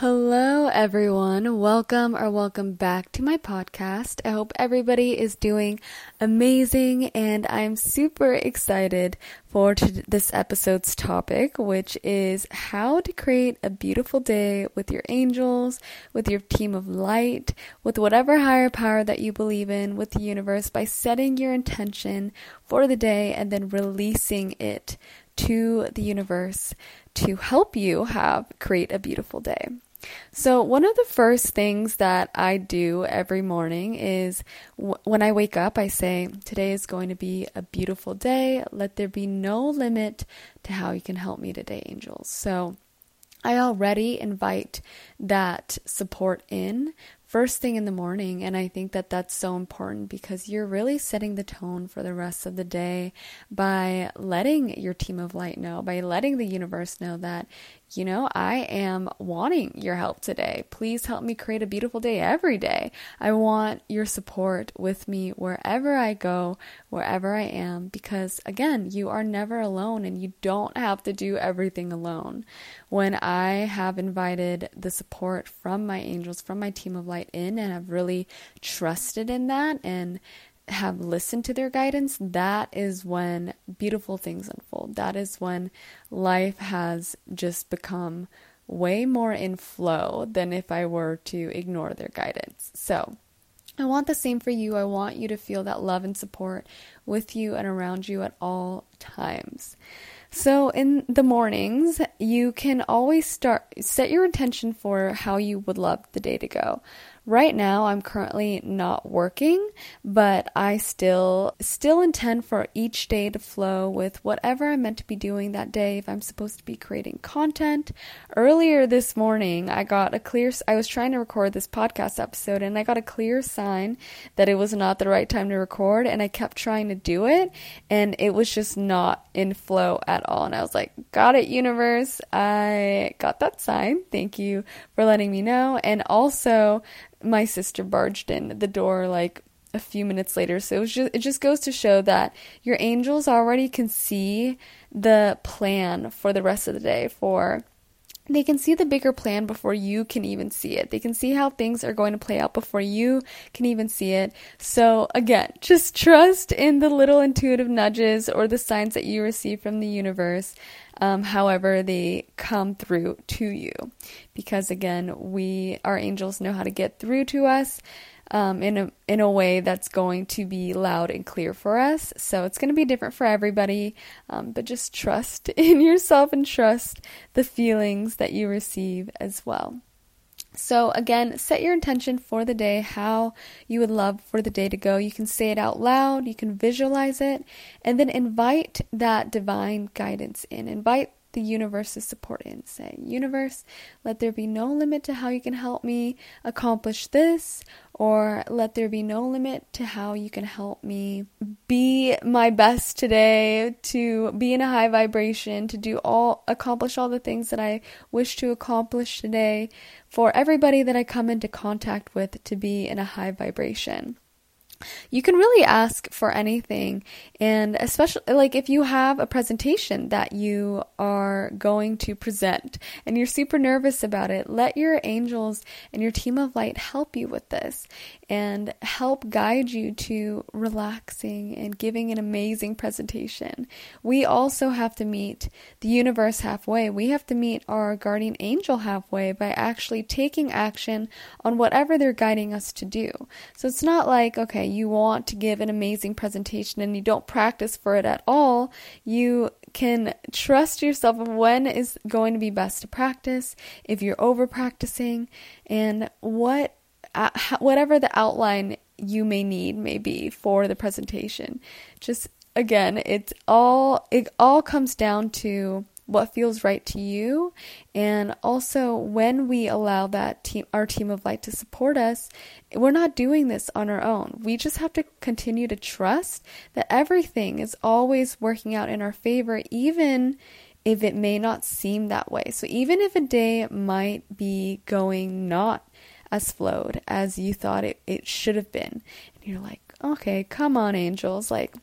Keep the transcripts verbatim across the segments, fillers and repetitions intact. Hello everyone, welcome or welcome back to my podcast. I hope everybody is doing amazing and I'm super excited for t- this episode's topic, which is how to create a beautiful day with your angels, with your team of light, with whatever higher power that you believe in, with the universe, by setting your intention for the day and then releasing it to the universe to help you have create a beautiful day. So one of the first things that I do every morning is w- when I wake up, I say, today is going to be a beautiful day. Let there be no limit to how you can help me today, angels. So I already invite that support in first thing in the morning. And I think that that's so important because you're really setting the tone for the rest of the day by letting your team of light know, by letting the universe know that, you know, I am wanting your help today. Please help me create a beautiful day every day. I want your support with me wherever I go, wherever I am, because again, you are never alone and you don't have to do everything alone. When I have invited the support from my angels, from my team of light, in and have really trusted in that and have listened to their guidance, that is when beautiful things unfold. That is when life has just become way more in flow than if I were to ignore their guidance. So I want the same for you. I want you to feel that love and support with you and around you at all times. So in the mornings, you can always start, set your intention for how you would love the day to go. Right now, I'm currently not working, but I still, still intend for each day to flow with whatever I'm meant to be doing that day. If I'm supposed to be creating content, earlier this morning, I got a clear, I was trying to record this podcast episode and I got a clear sign that it was not the right time to record. And I kept trying to do it and it was just not in flow at all. And I was like, got it, universe. I got that sign. Thank you for letting me know. And also my sister barged in at the door like a few minutes later. So it was just, it just goes to show that your angels already can see the plan for the rest of the day for They can see the bigger plan before you can even see it. They can see how things are going to play out before you can even see it. So again, just trust in the little intuitive nudges or the signs that you receive from the universe, um, however they come through to you. Because again, we, our angels know how to get through to us um, in a, in a way that's going to be loud and clear for us. So it's going to be different for everybody. Um, but just trust in yourself and trust the feelings that you receive as well. So again, set your intention for the day, how you would love for the day to go. You can say it out loud, you can visualize it, and then invite that divine guidance in. Invite the universe's support in. Say, universe, let there be no limit to how you can help me accomplish this, or let there be no limit to how you can help me be my best today, to be in a high vibration, to do all, accomplish all the things that I wish to accomplish today, for everybody that I come into contact with to be in a high vibration. You can really ask for anything, and especially like if you have a presentation that you are going to present and you're super nervous about it, let your angels and your team of light help you with this and help guide you to relaxing and giving an amazing presentation. We also have to meet the universe halfway. We have to meet our guardian angel halfway by actually taking action on whatever they're guiding us to do. So it's not like, okay, you want to give an amazing presentation and you don't practice for it at all. You can trust yourself of when is going to be best to practice, if you're over practicing, and what uh, whatever the outline you may need may be for the presentation. Just again, it's all it all comes down to what feels right to you, and also when we allow that team, our team of light, to support us, we're not doing this on our own. We just have to continue to trust that everything is always working out in our favor, even if it may not seem that way. So even if a day might be going not as flowed as you thought it, it should have been, and you're like, okay, come on, angels, like,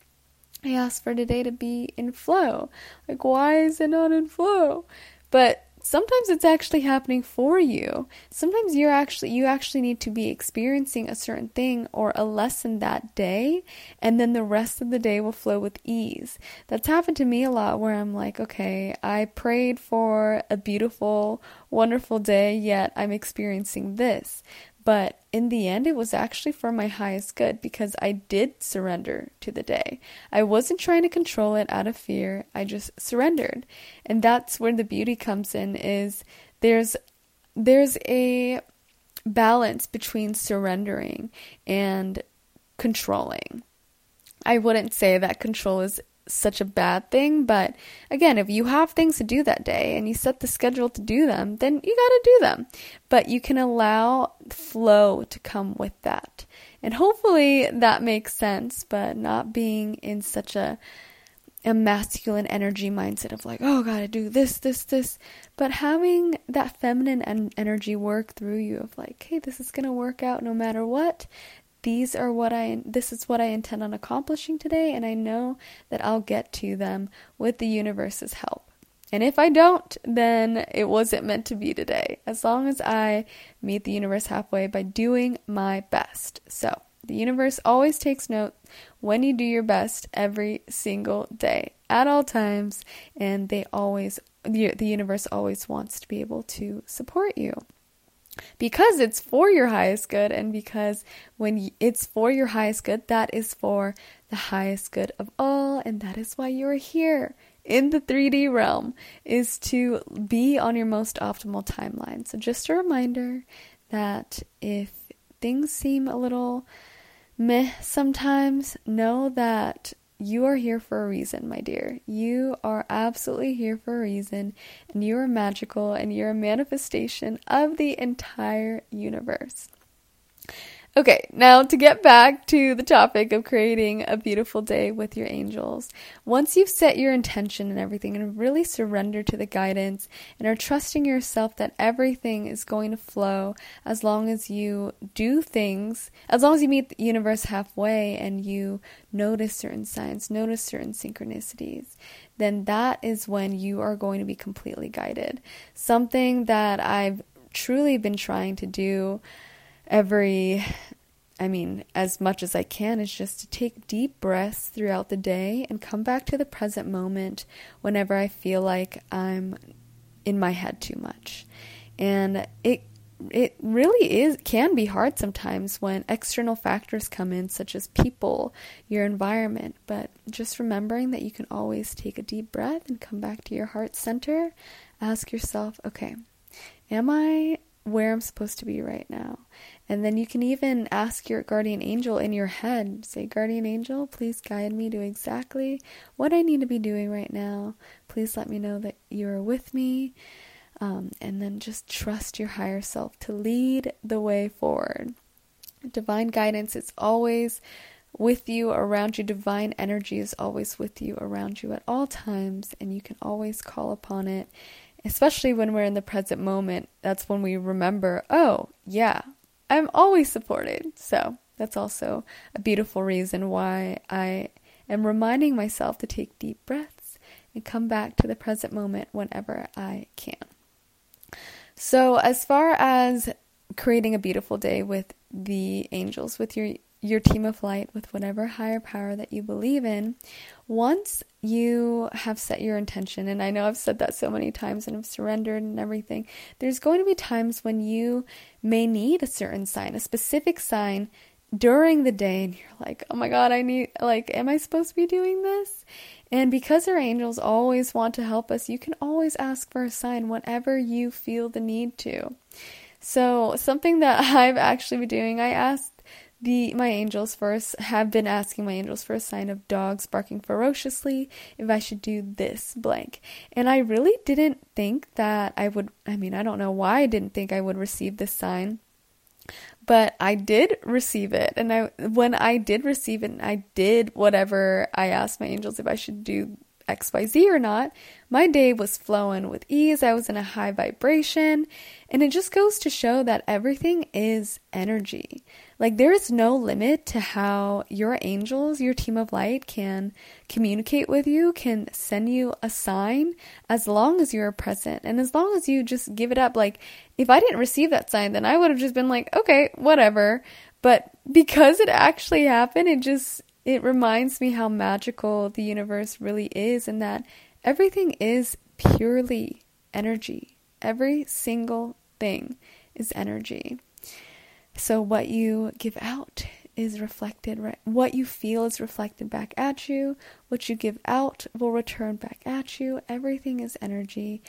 I asked for today to be in flow. Like, why is it not in flow? But sometimes it's actually happening for you. Sometimes you're actually, you actually need to be experiencing a certain thing or a lesson that day, and then the rest of the day will flow with ease. That's happened to me a lot, where I'm like, okay, I prayed for a beautiful, wonderful day, yet I'm experiencing this. But in the end, it was actually for my highest good, because I did surrender to the day. I wasn't trying to control it out of fear. I just surrendered. And that's where the beauty comes in, is there's there's a balance between surrendering and controlling. I wouldn't say that control is such a bad thing, but again, if you have things to do that day and you set the schedule to do them, then you gotta do them. But you can allow flow to come with that, and hopefully that makes sense. But not being in such a a masculine energy mindset of like, oh, gotta do this, this, this, but having that feminine en- energy work through you of like, hey, this is gonna work out no matter what. These are what I, this is what I intend on accomplishing today, and I know that I'll get to them with the universe's help. And if I don't, then it wasn't meant to be today, as long as I meet the universe halfway by doing my best. So the universe always takes note when you do your best every single day, at all times, and they always, the universe always wants to be able to support you. Because it's for your highest good, and because when it's for your highest good, that is for the highest good of all, and that is why you're here in the three D realm, is to be on your most optimal timeline. So just a reminder that if things seem a little meh sometimes, know that you are here for a reason, my dear. You are absolutely here for a reason, and you are magical, and you're a manifestation of the entire universe. Okay, now to get back to the topic of creating a beautiful day with your angels. Once you've set your intention and everything and really surrender to the guidance and are trusting yourself that everything is going to flow as long as you do things, as long as you meet the universe halfway and you notice certain signs, notice certain synchronicities, then that is when you are going to be completely guided. Something that I've truly been trying to do every, I mean, as much as I can, is just to take deep breaths throughout the day and come back to the present moment whenever I feel like I'm in my head too much. And it it really is can be hard sometimes when external factors come in, such as people, your environment. But just remembering that you can always take a deep breath and come back to your heart center. Ask yourself, okay, am I where I'm supposed to be right now? And then you can even ask your guardian angel in your head, say, guardian angel, please guide me to exactly what I need to be doing right now. Please let me know that you are with me. Um, and then just trust your higher self to lead the way forward. Divine guidance is always with you, around you. Divine energy is always with you, around you at all times. And you can always call upon it, especially when we're in the present moment. That's when we remember, oh, yeah, I'm always supported. So that's also a beautiful reason why I am reminding myself to take deep breaths and come back to the present moment whenever I can. So as far as creating a beautiful day with the angels, with your your team of light, with whatever higher power that you believe in, once you have set your intention, and I know I've said that so many times and I've surrendered and everything, there's going to be times when you may need a certain sign, a specific sign during the day, and you're like, oh my god, I need, like, am I supposed to be doing this? And because our angels always want to help us, you can always ask for a sign whenever you feel the need to. So something that I've actually been doing, I asked The, my angels first have been asking my angels for a sign of dogs barking ferociously, if I should do this blank. And I really didn't think that I would, I mean, I don't know why I didn't think I would receive this sign, but I did receive it. And I, when I did receive it, I did whatever I asked my angels if I should do X Y Z or not, my day was flowing with ease. I was in a high vibration, and it just goes to show that everything is energy. Like, there is no limit to how your angels, your team of light, can communicate with you, can send you a sign, as long as you're present and as long as you just give it up. Like, if I didn't receive that sign, then I would have just been like, okay, whatever. But because it actually happened, it just, it reminds me how magical the universe really is, and that everything is purely energy. Every single thing is energy. So what you give out is reflected, right? What you feel is reflected back at you. What you give out will return back at you. Everything is energy.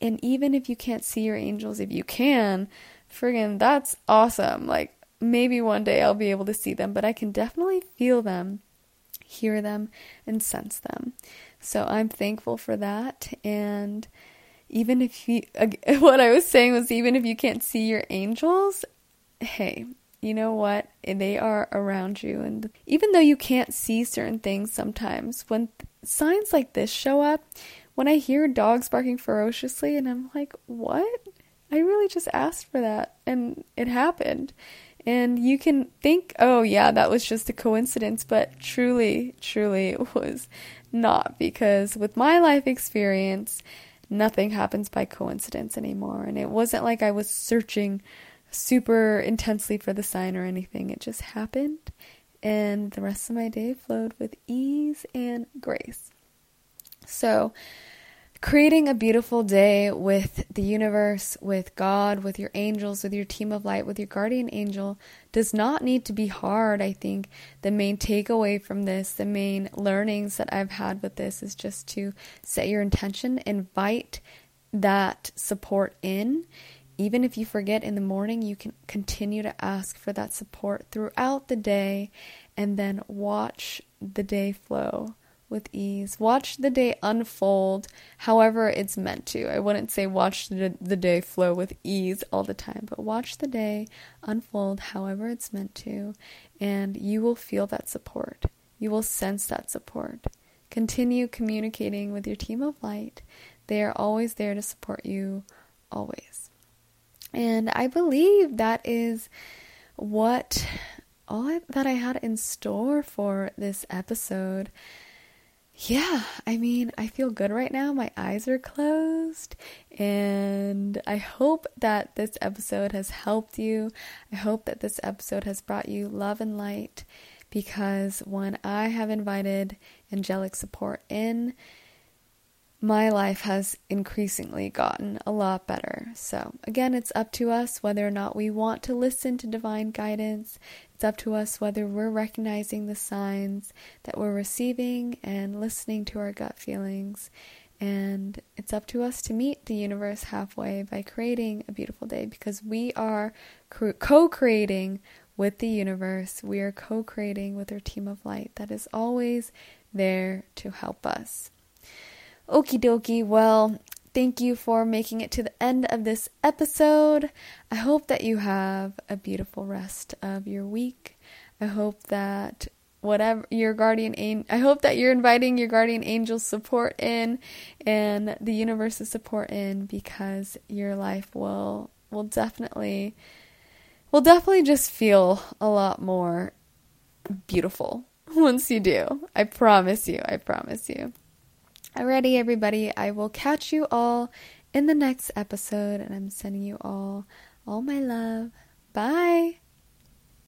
And even if you can't see your angels, if you can, friggin', that's awesome. Like, maybe one day I'll be able to see them, but I can definitely feel them, hear them, and sense them. So I'm thankful for that. And even if you, what I was saying was, even if you can't see your angels, hey, you know what? They are around you. And even though you can't see certain things sometimes, when signs like this show up, when I hear dogs barking ferociously and I'm like, what? I really just asked for that and it happened. And you can think, oh yeah, that was just a coincidence, but truly, truly it was not, because with my life experience, nothing happens by coincidence anymore. And it wasn't like I was searching super intensely for the sign or anything. It just happened, and the rest of my day flowed with ease and grace. So creating a beautiful day with the universe, with God, with your angels, with your team of light, with your guardian angel does not need to be hard. I think the main takeaway from this, the main learnings that I've had with this, is just to set your intention, invite that support in. Even if you forget in the morning, you can continue to ask for that support throughout the day, and then watch the day flow with ease. Watch the day unfold however it's meant to. I wouldn't say watch the, the day flow with ease all the time, but watch the day unfold however it's meant to, and you will feel that support. You will sense that support. Continue communicating with your team of light. They are always there to support you, always. And I believe that is what all I, that I had in store for this episode. Yeah, I mean, I feel good right now. My eyes are closed, and I hope that this episode has helped you. I hope that this episode has brought you love and light, because when I have invited angelic support in, my life has increasingly gotten a lot better. So again, it's up to us whether or not we want to listen to divine guidance. It's up to us whether we're recognizing the signs that we're receiving and listening to our gut feelings. And it's up to us to meet the universe halfway by creating a beautiful day, because we are co-creating with the universe. We are co-creating with our team of light that is always there to help us. Okie dokie, well, thank you for making it to the end of this episode. I hope that you have a beautiful rest of your week. I hope that whatever your guardian angel, I hope that you're inviting your guardian angel's support in and the universe's support in, because your life will will definitely will definitely just feel a lot more beautiful once you do. I promise you, I promise you. Alrighty, everybody, I will catch you all in the next episode, and I'm sending you all all my love. Bye!